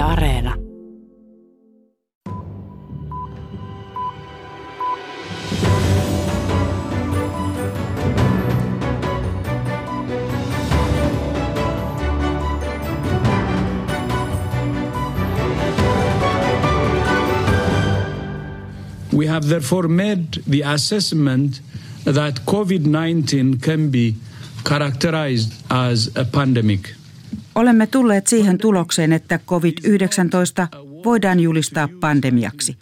Yle Areena. We have therefore made the assessment that COVID-19 can be characterized as a pandemic. Olemme tulleet siihen tulokseen, että COVID-19 voidaan julistaa pandemiaksi.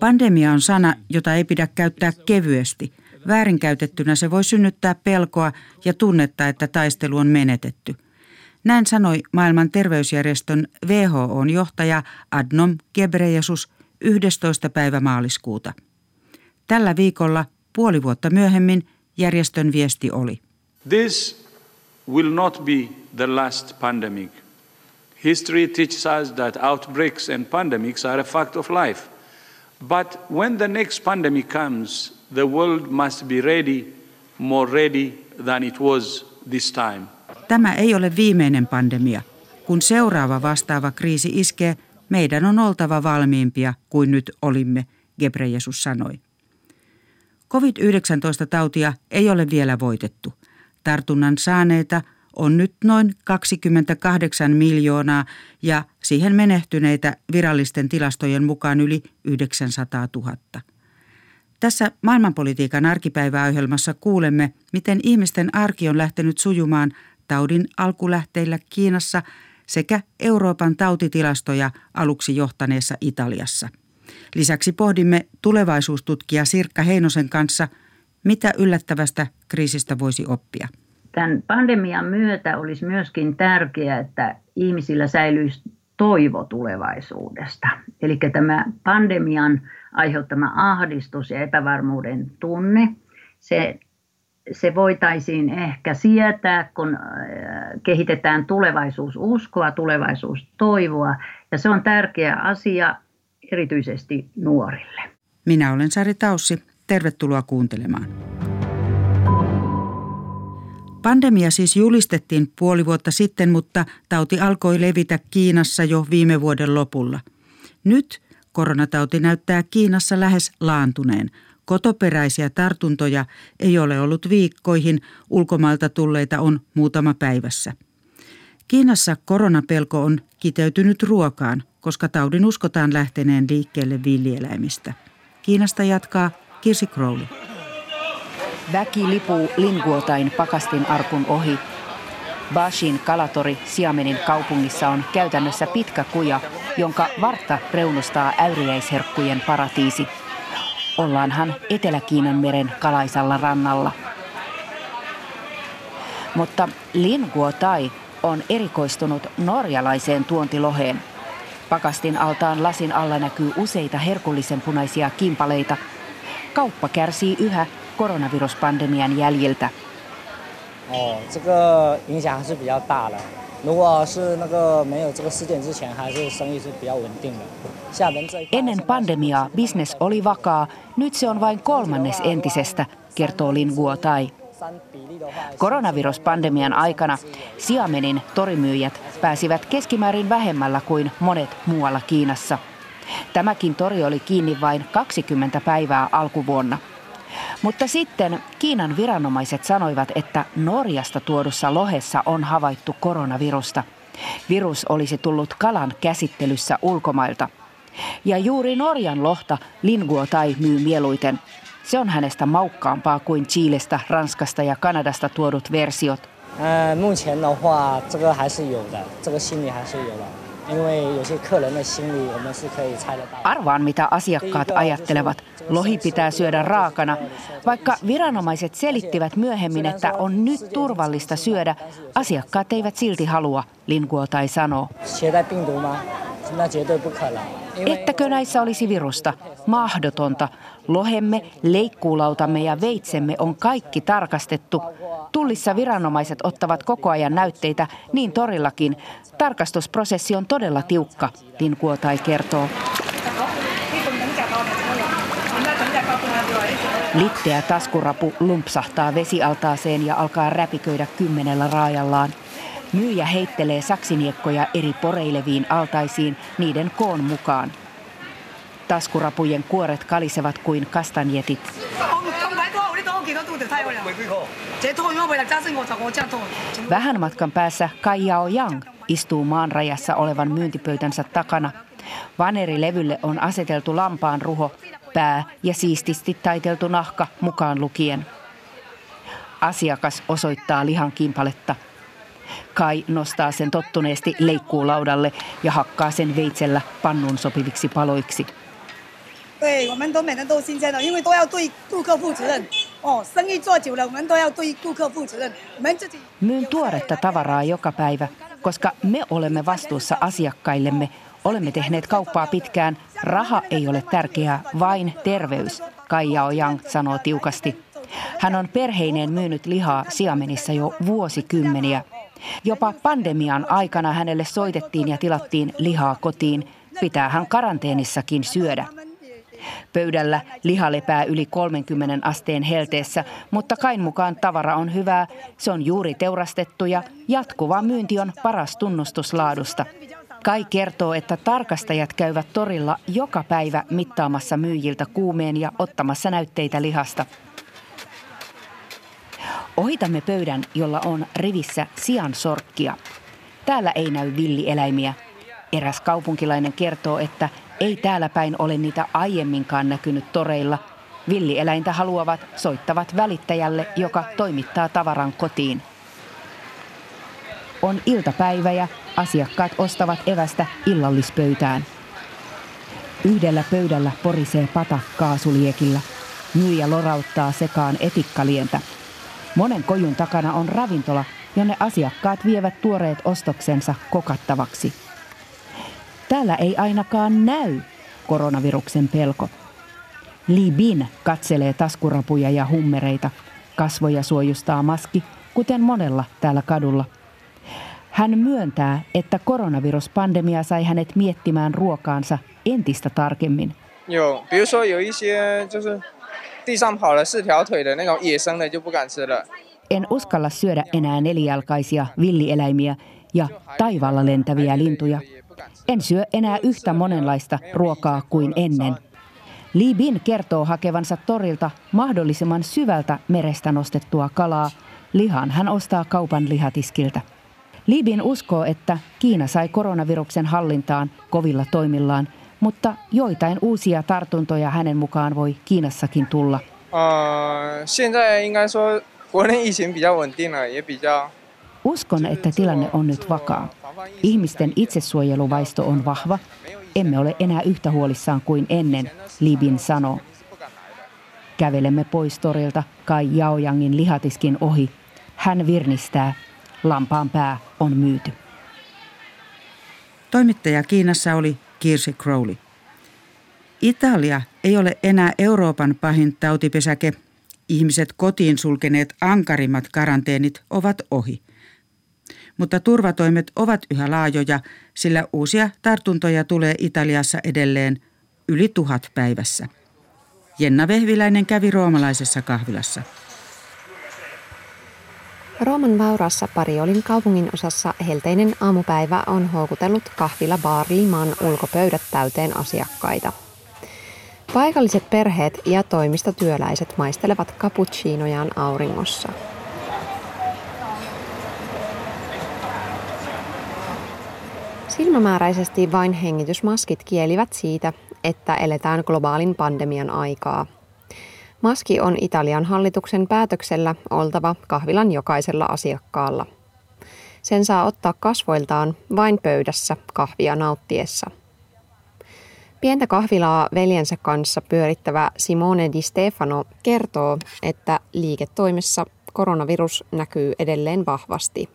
Pandemia on sana, jota ei pidä käyttää kevyesti. Väärinkäytettynä se voi synnyttää pelkoa ja tunnetta, että taistelu on menetetty. Näin sanoi maailman terveysjärjestön WHO:n johtaja Adnom Ghebreyesus 11. päivä maaliskuuta. Tällä viikolla puoli vuotta myöhemmin järjestön viesti oli: This will not be the last pandemic. History teaches us that outbreaks and pandemics are a fact of life. But when the next pandemic comes, the world must be ready, more ready than it was this time. Tämä ei ole viimeinen pandemia. Kun seuraava vastaava kriisi iskee, meidän on oltava valmiimpia kuin nyt olimme, Ghebreyesus sanoi. COVID-19-tautia ei ole vielä voitettu. Tartunnan saaneita on nyt noin 28 miljoonaa ja siihen menehtyneitä virallisten tilastojen mukaan yli 900 000. Tässä maailmanpolitiikan arkipäiväohjelmassa kuulemme, miten ihmisten arki on lähtenyt sujumaan taudin alkulähteillä Kiinassa sekä Euroopan tautitilastoja aluksi johtaneessa Italiassa. Lisäksi pohdimme tulevaisuustutkija Sirkka Heinosen kanssa, mitä yllättävästä kriisistä voisi oppia. Tämän pandemian myötä olisi myöskin tärkeää, että ihmisillä säilyisi toivo tulevaisuudesta. Eli tämä pandemian aiheuttama ahdistus ja epävarmuuden tunne, se voitaisiin ehkä sietää, kun kehitetään tulevaisuususkoa, tulevaisuustoivoa, ja se on tärkeä asia erityisesti nuorille. Minä olen Sari Taussi. Tervetuloa kuuntelemaan. Pandemia siis julistettiin puoli vuotta sitten, mutta tauti alkoi levitä Kiinassa jo viime vuoden lopulla. Nyt koronatauti näyttää Kiinassa lähes laantuneen. Kotoperäisiä tartuntoja ei ole ollut viikkoihin, ulkomailta tulleita on muutama päivässä. Kiinassa koronapelko on kiteytynyt ruokaan, koska taudin uskotaan lähteneen liikkeelle villieläimistä. Kiinasta jatkaa Kirsi Crowley. Väki lipuu Linguotain pakastinarkun ohi. Bashin kalatori Siamenin kaupungissa on käytännössä pitkä kuja, jonka vartta reunustaa äyriäisherkkujen paratiisi. Ollaanhan Etelä-Kiinan meren kalaisalla rannalla. Mutta Linguotai on erikoistunut norjalaiseen tuontiloheen. Pakastin altaan lasin alla näkyy useita herkullisen punaisia kimpaleita. Kauppa kärsii yhä koronaviruspandemian jäljiltä. Ennen pandemiaa bisnes oli vakaa, nyt se on vain kolmannes entisestä, kertoo Linguotai. Koronaviruspandemian aikana Siamenin torimyyjät pääsivät keskimäärin vähemmällä kuin monet muualla Kiinassa. Tämäkin tori oli kiinni vain 20 päivää alkuvuonna. Mutta sitten Kiinan viranomaiset sanoivat, että Norjasta tuodussa lohessa on havaittu koronavirusta. Virus olisi tullut kalan käsittelyssä ulkomailta. Ja juuri Norjan lohta Linguotai myy mieluiten. Se on hänestä maukkaampaa kuin Chilestä, Ranskasta ja Kanadasta tuodut versiot. Arvaan, mitä asiakkaat ajattelevat. Lohi pitää syödä raakana. Vaikka viranomaiset selittivät myöhemmin, että on nyt turvallista syödä, asiakkaat eivät silti halua, Linguotai sanoo. Ettäkö näissä olisi virusta? Mahdotonta. Lohemme, leikkuulautamme ja veitsemme on kaikki tarkastettu. Tullissa viranomaiset ottavat koko ajan näytteitä, niin torillakin. Tarkastusprosessi on todella tiukka, Linguotai kertoo. Litteä taskurapu lumpsahtaa vesialtaaseen ja alkaa räpiköidä 10 raajallaan. Myyjä heittelee saksiniekkoja eri poreileviin altaisiin niiden koon mukaan. Taskurapujen kuoret kalisevat kuin kastanjetit. Vähän matkan päässä Kai Yaoyang istuu maanrajassa olevan myyntipöytänsä takana. Vanerilevylle on aseteltu lampaan ruho, pää ja siististi taiteltu nahka mukaan lukien. Asiakas osoittaa lihan kimpaletta. Kai nostaa sen tottuneesti leikkuulaudalle ja hakkaa sen veitsellä pannun sopiviksi paloiksi. Myyn tuoretta tavaraa joka päivä, koska me olemme vastuussa asiakkaillemme. Olemme tehneet kauppaa pitkään. Raha ei ole tärkeää, vain terveys, Kai Yaoyang sanoo tiukasti. Hän on perheineen myynyt lihaa Siamenissa jo vuosikymmeniä. Jopa pandemian aikana hänelle soitettiin ja tilattiin lihaa kotiin. Pitää hän karanteenissakin syödä. Pöydällä liha lepää yli 30 asteen helteessä, mutta Kain mukaan tavara on hyvää. Se on juuri teurastettu ja jatkuva myynti on paras tunnustus laadusta. Kai kertoo, että tarkastajat käyvät torilla joka päivä mittaamassa myyjiltä kuumeen ja ottamassa näytteitä lihasta. Ohitamme pöydän, jolla on rivissä siansorkkia. Täällä ei näy villieläimiä. Eräs kaupunkilainen kertoo, että ei täällä päin ole niitä aiemminkaan näkynyt toreilla. Villieläintä haluavat soittavat välittäjälle, joka toimittaa tavaran kotiin. On iltapäivä ja asiakkaat ostavat evästä illallispöytään. Yhdellä pöydällä porisee pata kaasuliekillä. Myyjä lorauttaa sekaan etikkalientä. Monen kojun takana on ravintola, jonne asiakkaat vievät tuoreet ostoksensa kokattavaksi. Täällä ei ainakaan näy koronaviruksen pelko. Li Bin katselee taskurapuja ja hummereita. Kasvoja suojustaa maski, kuten monella täällä kadulla. Hän myöntää, että koronaviruspandemia sai hänet miettimään ruokaansa entistä tarkemmin. Joo, en uskalla syödä enää nelijalkaisia villieläimiä ja taivaalla lentäviä lintuja. En syö enää yhtä monenlaista ruokaa kuin ennen. Li Bin kertoo hakevansa torilta mahdollisimman syvältä merestä nostettua kalaa. Lihan hän ostaa kaupan lihatiskiltä. Li Bin uskoo, että Kiina sai koronaviruksen hallintaan kovilla toimillaan, mutta joitain uusia tartuntoja hänen mukaan voi Kiinassakin tulla. Uskon, että tilanne on nyt vakaa. Ihmisten itsesuojeluvaisto on vahva. Emme ole enää yhtä huolissaan kuin ennen, Li Bin sanoo. Kävelemme pois torilta Kai Yaoyangin lihatiskin ohi. Hän virnistää. Lampaan pää on myyty. Toimittaja Kiinassa oli Kirsi Crowley. Italia ei ole enää Euroopan pahin tautipesäke. Ihmiset kotiin sulkeneet ankarimmat karanteenit ovat ohi. Mutta turvatoimet ovat yhä laajoja, sillä uusia tartuntoja tulee Italiassa edelleen yli 1000 päivässä. Jenna Vehviläinen kävi roomalaisessa kahvilassa. Rooman vauraassa Pariolin kaupungin osassa helteinen aamupäivä on houkutellut kahvila Bar Liman ulkopöydät täyteen asiakkaita. Paikalliset perheet ja toimista työläiset maistelevat cappuccinojaan auringossa. Silmämääräisesti vain hengitysmaskit kielivät siitä, että eletään globaalin pandemian aikaa. Maski on Italian hallituksen päätöksellä oltava kahvilan jokaisella asiakkaalla. Sen saa ottaa kasvoiltaan vain pöydässä kahvia nauttiessa. Pientä kahvilaa veljensä kanssa pyörittävä Simone Di Stefano kertoo, että liiketoimessa koronavirus näkyy edelleen vahvasti.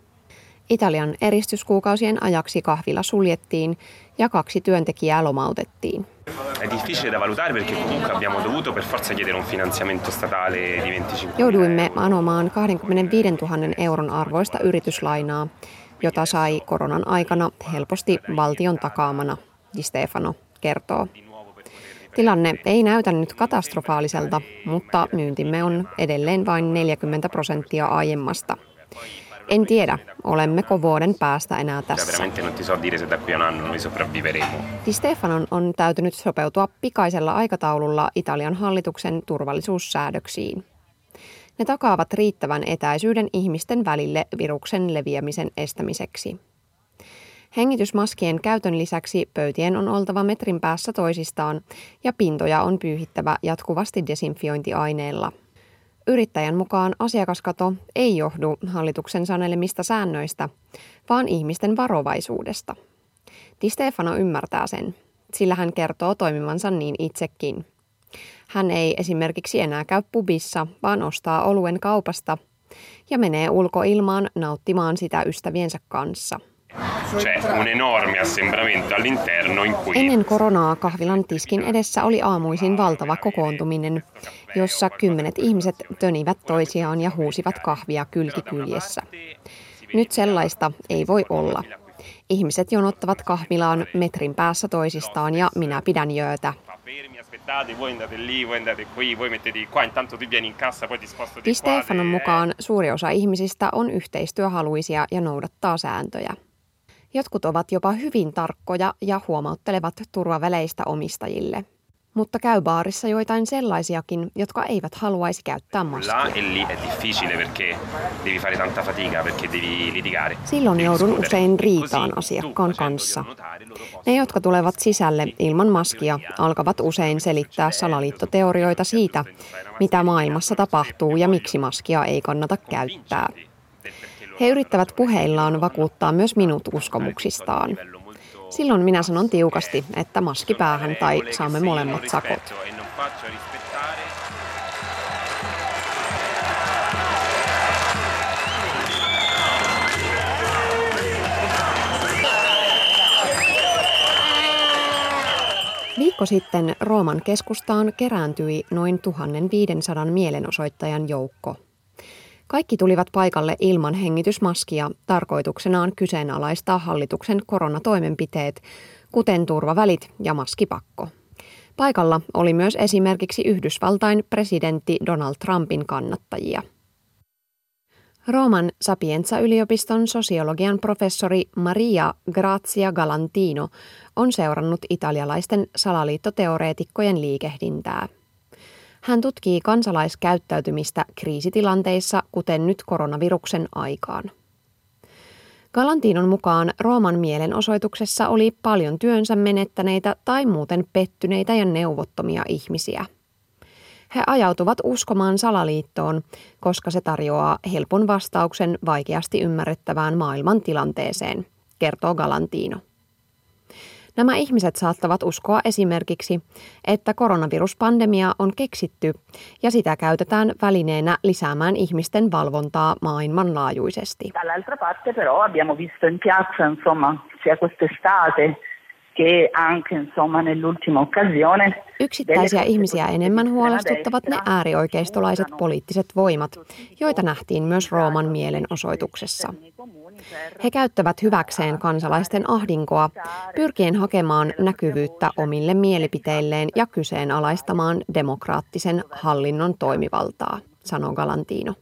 Italian eristyskuukausien ajaksi kahvila suljettiin ja 2 työntekijää lomautettiin. Jouduimme anomaan 25 000 euron arvoista yrityslainaa, jota sai koronan aikana helposti valtion takaamana, Di Stefano kertoo. Tilanne ei näytä nyt katastrofaaliselta, mutta myyntimme on edelleen vain 40% aiemmasta. En tiedä, olemmeko vuoden päästä enää tässä. Di Stefanon on täytynyt sopeutua pikaisella aikataululla Italian hallituksen turvallisuussäädöksiin. Ne takaavat riittävän etäisyyden ihmisten välille viruksen leviämisen estämiseksi. Hengitysmaskien käytön lisäksi pöytien on oltava metrin päässä toisistaan ja pintoja on pyyhittävä jatkuvasti desinfiointiaineella. Yrittäjän mukaan asiakaskato ei johdu hallituksen sanelemista säännöistä, vaan ihmisten varovaisuudesta. Di Stefano ymmärtää sen, sillä hän kertoo toimivansa niin itsekin. Hän ei esimerkiksi enää käy pubissa, vaan ostaa oluen kaupasta ja menee ulkoilmaan nauttimaan sitä ystäviensä kanssa. Ennen koronaa kahvilan tiskin edessä oli aamuisin valtava kokoontuminen, jossa 10 ihmiset tönivät toisiaan ja huusivat kahvia kylkikyljessä. Nyt sellaista ei voi olla. Ihmiset jonottavat kahvilaan metrin päässä toisistaan ja minä pidän jöötä. Di Stefanon mukaan suuri osa ihmisistä on yhteistyöhaluisia ja noudattaa sääntöjä. Jotkut ovat jopa hyvin tarkkoja ja huomauttelevat turvaväleistä omistajille. Mutta käy baarissa joitain sellaisiakin, jotka eivät haluaisi käyttää maskia. Silloin joudun usein riitaan asiakkaan kanssa. Ne, jotka tulevat sisälle ilman maskia, alkavat usein selittää salaliittoteorioita siitä, mitä maailmassa tapahtuu ja miksi maskia ei kannata käyttää. He yrittävät puheillaan vakuuttaa myös minut uskomuksistaan. Silloin minä sanon tiukasti, että maski päähän tai saamme molemmat sakot. Viikko sitten Rooman keskustaan kerääntyi noin 1500 mielenosoittajan joukko. Kaikki tulivat paikalle ilman hengitysmaskia tarkoituksenaan kyseenalaistaa hallituksen koronatoimenpiteet, kuten turvavälit ja maskipakko. Paikalla oli myös esimerkiksi Yhdysvaltain presidentti Donald Trumpin kannattajia. Rooman Sapienza-yliopiston sosiologian professori Maria Grazia Galantino on seurannut italialaisten salaliittoteoreetikkojen liikehdintää. Hän tutkii kansalaiskäyttäytymistä kriisitilanteissa, kuten nyt koronaviruksen aikaan. Galantinon mukaan Rooman mielenosoituksessa oli paljon työnsä menettäneitä tai muuten pettyneitä ja neuvottomia ihmisiä. He ajautuvat uskomaan salaliittoon, koska se tarjoaa helpon vastauksen vaikeasti ymmärrettävään maailmantilanteeseen, kertoo Galantino. Nämä ihmiset saattavat uskoa esimerkiksi, että koronaviruspandemia on keksitty ja sitä käytetään välineenä lisäämään ihmisten valvontaa maailmanlaajuisesti. Dall'altra parte però abbiamo visto in piazza, insomma, sia quest'estate che anche insomma nell'ultima occasione. Yksittäisiä ihmisiä enemmän huolestuttavat ne äärioikeistolaiset poliittiset voimat, joita nähtiin myös Rooman mielenosoituksessa. He käyttävät hyväkseen kansalaisten ahdinkoa, pyrkien hakemaan näkyvyyttä omille mielipiteilleen ja kyseenalaistamaan demokraattisen hallinnon toimivaltaa, sanoo Galantino.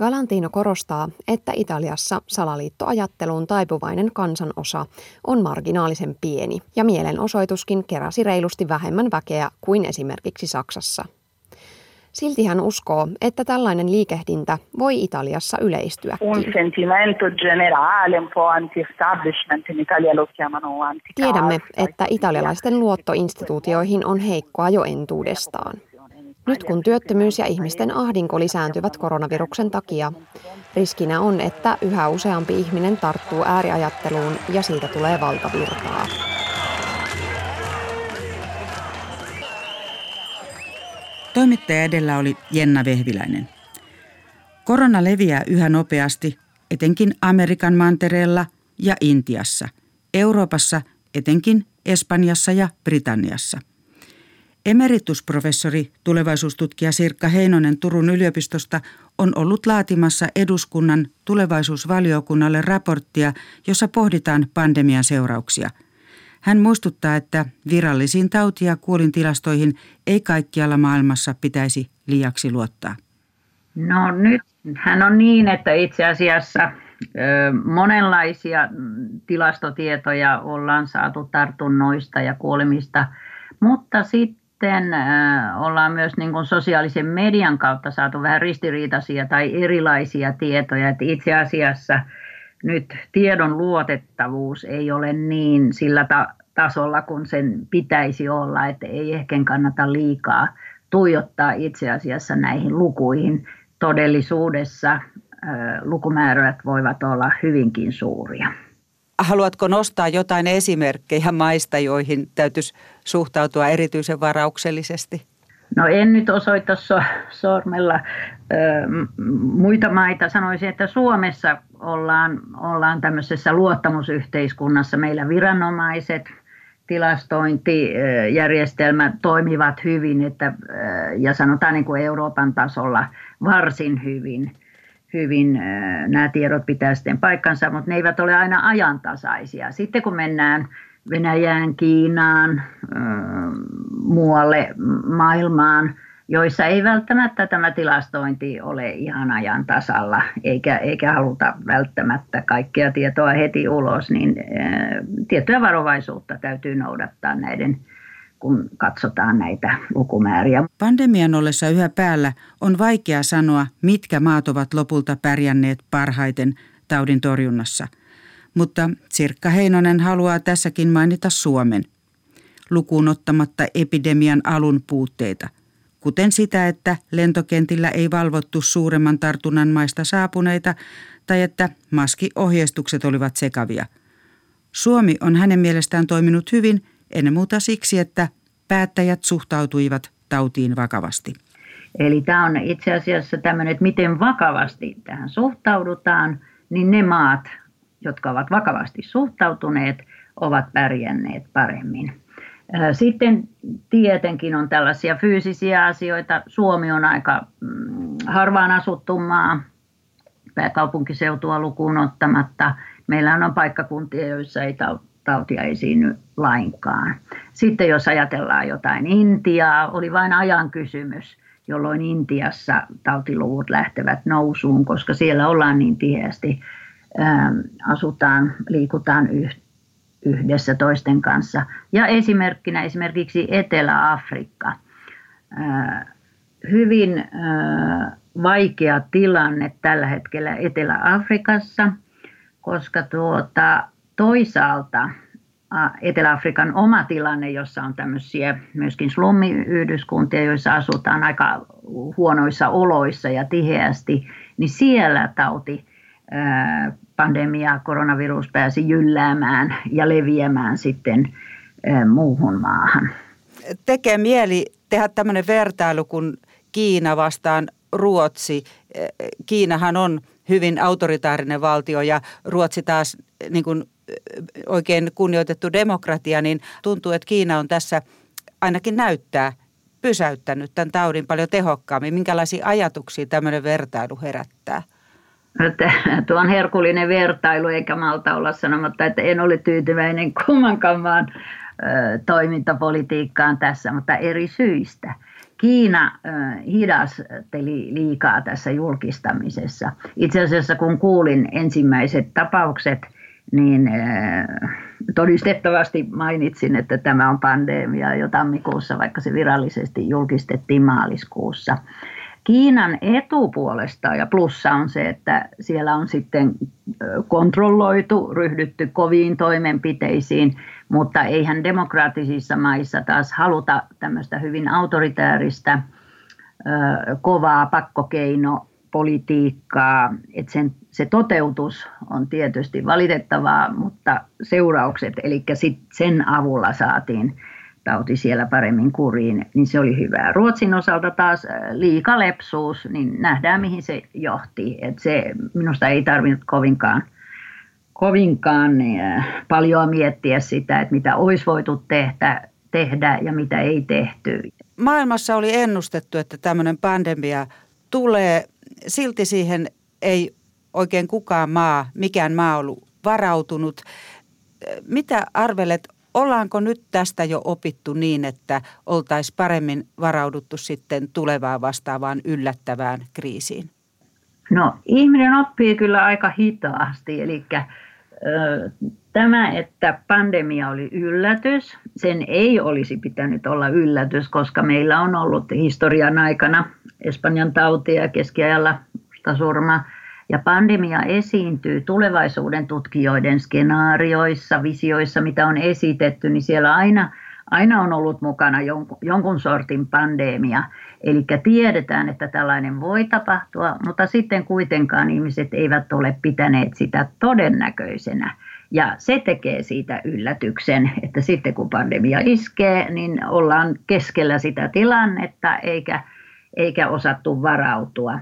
Galantino korostaa, että Italiassa salaliittoajatteluun taipuvainen kansanosa on marginaalisen pieni ja mielenosoituskin keräsi reilusti vähemmän väkeä kuin esimerkiksi Saksassa. Silti hän uskoo, että tällainen liikehdintä voi Italiassa yleistyäkin. Tiedämme, että italialaisten luottoinstituutioihin on heikkoa jo entuudestaan. Nyt kun työttömyys ja ihmisten ahdinko lisääntyvät koronaviruksen takia, riskinä on, että yhä useampi ihminen tarttuu ääriajatteluun ja siitä tulee valtavirtaa. Toimittaja edellä oli Jenna Vehviläinen. Korona leviää yhä nopeasti, etenkin Amerikan mantereella ja Intiassa, Euroopassa, etenkin Espanjassa ja Britanniassa. Emeritusprofessori, tulevaisuustutkija Sirkka Heinonen Turun yliopistosta on ollut laatimassa eduskunnan tulevaisuusvaliokunnalle raporttia, jossa pohditaan pandemian seurauksia. Hän muistuttaa, että virallisiin tauti- ja kuolintilastoihin ei kaikkialla maailmassa pitäisi liiaksi luottaa. No nythän on niin, että itse asiassa monenlaisia tilastotietoja ollaan saatu tartunnoista ja kuolemista, mutta sitten ollaan myös niin kuin sosiaalisen median kautta saatu vähän ristiriitaisia tai erilaisia tietoja, että itse asiassa nyt tiedon luotettavuus ei ole niin sillä tasolla, kun sen pitäisi olla, että ei ehkä kannata liikaa tuijottaa itse asiassa näihin lukuihin. Todellisuudessa lukumäärät voivat olla hyvinkin suuria. Haluatko nostaa jotain esimerkkejä maista, joihin täytyisi suhtautua erityisen varauksellisesti? No en nyt osoita sormella muita maita. Sanoisin, että Suomessa ollaan tämmöisessä luottamusyhteiskunnassa. Meillä viranomaiset, tilastointijärjestelmät toimivat hyvin ja sanotaan niin kuin Euroopan tasolla varsin hyvin nämä tiedot pitää sitten paikkansa, mutta ne eivät ole aina ajantasaisia. Sitten kun mennään Venäjään, Kiinaan, muualle maailmaan, joissa ei välttämättä tämä tilastointi ole ihan ajan tasalla, eikä haluta välttämättä kaikkea tietoa heti ulos, niin tiettyä varovaisuutta täytyy noudattaa näiden, kun katsotaan näitä lukumääriä. Pandemian ollessa yhä päällä on vaikea sanoa, mitkä maat ovat lopulta pärjänneet parhaiten taudin torjunnassa. Mutta Sirkka Heinonen haluaa tässäkin mainita Suomen, lukuun ottamatta epidemian alun puutteita, kuten sitä, että lentokentillä ei valvottu suuremman tartunnan maista saapuneita tai että maskiohjeistukset olivat sekavia. Suomi on hänen mielestään toiminut hyvin ennen muuta siksi, että päättäjät suhtautuivat tautiin vakavasti. Eli tämä on itse asiassa tämmöinen, että miten vakavasti tähän suhtaudutaan, niin ne maat, jotka ovat vakavasti suhtautuneet, ovat pärjänneet paremmin. Sitten tietenkin on tällaisia fyysisiä asioita. Suomi on aika harvaan asuttu maa, pääkaupunkiseutua lukuun ottamatta. Meillä on paikkakuntia, joissa ei tautia esiinny lainkaan. Sitten jos ajatellaan jotain Intiaa, oli vain ajan kysymys, jolloin Intiassa tautiluvut lähtevät nousuun, koska siellä ollaan niin tiheästi, asutaan, liikutaan yhdessä toisten kanssa. Ja esimerkkinä esimerkiksi Etelä-Afrikka. Hyvin vaikea tilanne tällä hetkellä Etelä-Afrikassa, koska toisaalta Etelä-Afrikan oma tilanne, jossa on tämmöisiä myöskin slummiyhdyskuntia, joissa asutaan aika huonoissa oloissa ja tiheästi, niin siellä koronavirus pääsi jylläämään ja leviämään sitten muuhun maahan. Tekee mieli tehdä tämmöinen vertailu, kun Kiina vastaan Ruotsi. Kiinahan on hyvin autoritaarinen valtio ja Ruotsi taas niin kuin oikein kunnioitettu demokratia, niin tuntuu, että Kiina on tässä ainakin näyttää pysäyttänyt tämän taudin paljon tehokkaammin. Minkälaisia ajatuksia tämmöinen vertailu herättää? Tuo on herkullinen vertailu, eikä malta olla sanomatta, että en ole tyytyväinen kummankaan maan toimintapolitiikkaan tässä, mutta eri syistä. Kiina hidasteli liikaa tässä julkistamisessa. Itse asiassa kun kuulin ensimmäiset tapaukset, niin todistettavasti mainitsin, että tämä on pandemia jo tammikuussa, vaikka se virallisesti julkistettiin maaliskuussa. Kiinan etu puolestaan ja plussa on se, että siellä on sitten kontrolloitu, ryhdytty koviin toimenpiteisiin, mutta eihän demokraattisissa maissa taas haluta tämmöistä hyvin autoritääristä, kovaa pakkokeinopolitiikkaa. Että se toteutus on tietysti valitettavaa, mutta seuraukset, eli sen avulla saatiin tauti siellä paremmin kuriin, niin se oli hyvää. Ruotsin osalta taas liikalepsuus, niin nähdään mihin se johti. Että se minusta ei tarvinnut kovinkaan paljon miettiä sitä, että mitä olisi voitu tehdä ja mitä ei tehty. Maailmassa oli ennustettu, että tämmöinen pandemia tulee. Silti siihen ei oikein mikään maa ollut varautunut. Mitä arvelet, Ollaanko nyt tästä jo opittu niin, että oltaisiin paremmin varauduttu sitten tulevaan vastaavaan yllättävään kriisiin? No, ihminen oppii kyllä aika hitaasti, eli tämä, että pandemia oli yllätys, sen ei olisi pitänyt olla yllätys, koska meillä on ollut historian aikana Espanjan tautia ja keskiajalla mustasuurma. Ja pandemia esiintyy tulevaisuuden tutkijoiden skenaarioissa, visioissa, mitä on esitetty, niin siellä aina on ollut mukana jonkun sortin pandemia. Eli tiedetään, että tällainen voi tapahtua, mutta sitten kuitenkaan ihmiset eivät ole pitäneet sitä todennäköisenä. Ja se tekee siitä yllätyksen, että sitten kun pandemia iskee, niin ollaan keskellä sitä tilannetta eikä osattu varautua.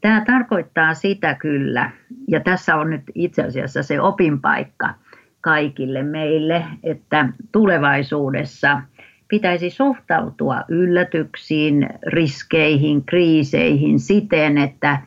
Tämä tarkoittaa sitä kyllä, ja tässä on nyt itse asiassa se opinpaikka kaikille meille, että tulevaisuudessa pitäisi suhtautua yllätyksiin, riskeihin, kriiseihin siten, että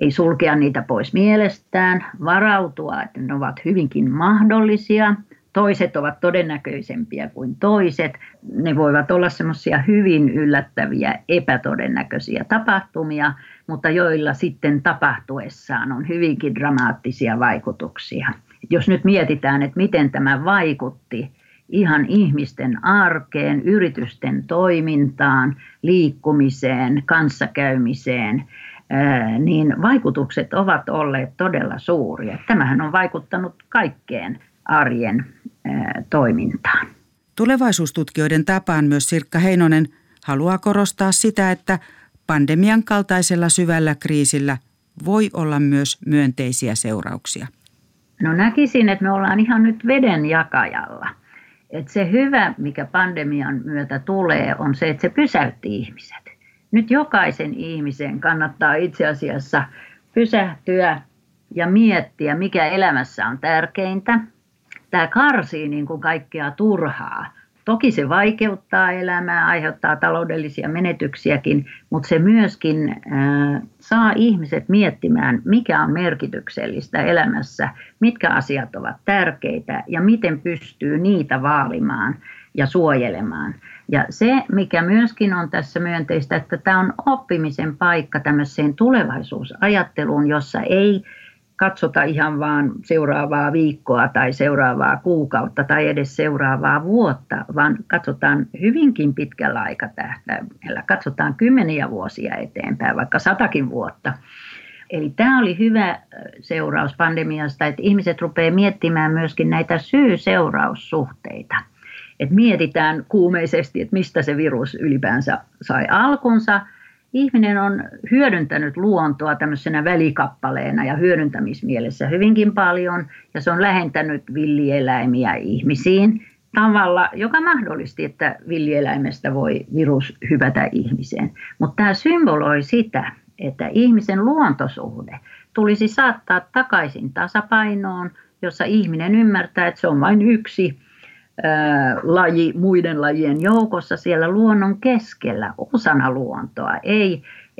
ei sulkea niitä pois mielestään, varautua, että ne ovat hyvinkin mahdollisia. Toiset ovat todennäköisempiä kuin toiset. Ne voivat olla semmoisia hyvin yllättäviä, epätodennäköisiä tapahtumia, mutta joilla sitten tapahtuessaan on hyvinkin dramaattisia vaikutuksia. Jos nyt mietitään, että miten tämä vaikutti ihan ihmisten arkeen, yritysten toimintaan, liikkumiseen, kanssakäymiseen, niin vaikutukset ovat olleet todella suuria. Tämähän on vaikuttanut kaikkeen arjen toimintaan. Tulevaisuustutkijoiden tapaan myös Sirkka Heinonen haluaa korostaa sitä, että pandemian kaltaisella syvällä kriisillä voi olla myös myönteisiä seurauksia. No näkisin, että me ollaan ihan nyt vedenjakajalla. Että se hyvä, mikä pandemian myötä tulee, on se, että se pysäytti ihmiset. Nyt jokaisen ihmisen kannattaa itse asiassa pysähtyä ja miettiä, mikä elämässä on tärkeintä. Tämä karsii niin kuin kaikkea turhaa. Toki se vaikeuttaa elämää, aiheuttaa taloudellisia menetyksiäkin, mutta se myöskin saa ihmiset miettimään, mikä on merkityksellistä elämässä, mitkä asiat ovat tärkeitä ja miten pystyy niitä vaalimaan ja suojelemaan. Ja se, mikä myöskin on tässä myönteistä, että tämä on oppimisen paikka tämmöiseen tulevaisuusajatteluun, jossa ei katsota ihan vaan seuraavaa viikkoa tai seuraavaa kuukautta tai edes seuraavaa vuotta, vaan katsotaan hyvinkin pitkällä aikatähtäimellä. Katsotaan 10 vuosia eteenpäin, vaikka 100 vuotta. Eli tämä oli hyvä seuraus pandemiasta, että ihmiset rupeaa miettimään myöskin näitä syy-seuraussuhteita. Että mietitään kuumeisesti, että mistä se virus ylipäänsä sai alkunsa. Ihminen on hyödyntänyt luontoa tämmöisenä välikappaleena ja hyödyntämismielessä hyvinkin paljon, ja se on lähentänyt villieläimiä ihmisiin tavalla, joka mahdollisti, että villieläimestä voi virus hypätä ihmiseen. Mutta tämä symboloi sitä, että ihmisen luontosuhde tulisi saattaa takaisin tasapainoon, jossa ihminen ymmärtää, että se on vain yksi laji muiden lajien joukossa siellä luonnon keskellä, osana luontoa,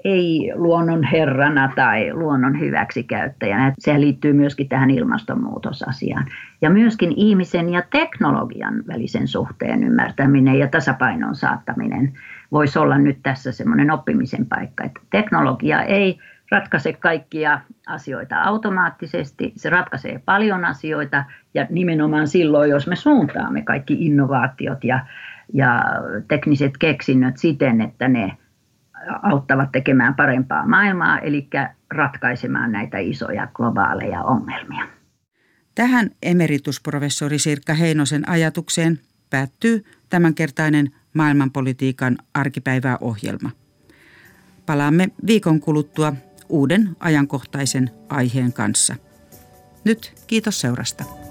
ei luonnon herrana tai luonnon hyväksikäyttäjänä. Se liittyy myöskin tähän ilmastonmuutosasiaan. Ja myöskin ihmisen ja teknologian välisen suhteen ymmärtäminen ja tasapainon saattaminen voisi olla nyt tässä semmoinen oppimisen paikka, että teknologia ei ratkaise kaikkia asioita automaattisesti, se ratkaisee paljon asioita ja nimenomaan silloin, jos me suuntaamme kaikki innovaatiot ja tekniset keksinnöt siten, että ne auttavat tekemään parempaa maailmaa, eli ratkaisemaan näitä isoja globaaleja ongelmia. Tähän emeritusprofessori Sirkka Heinosen ajatukseen päättyy tämänkertainen maailmanpolitiikan arkipäivää ohjelma. Palaamme viikon kuluttua uuden ajankohtaisen aiheen kanssa. Nyt kiitos seurasta.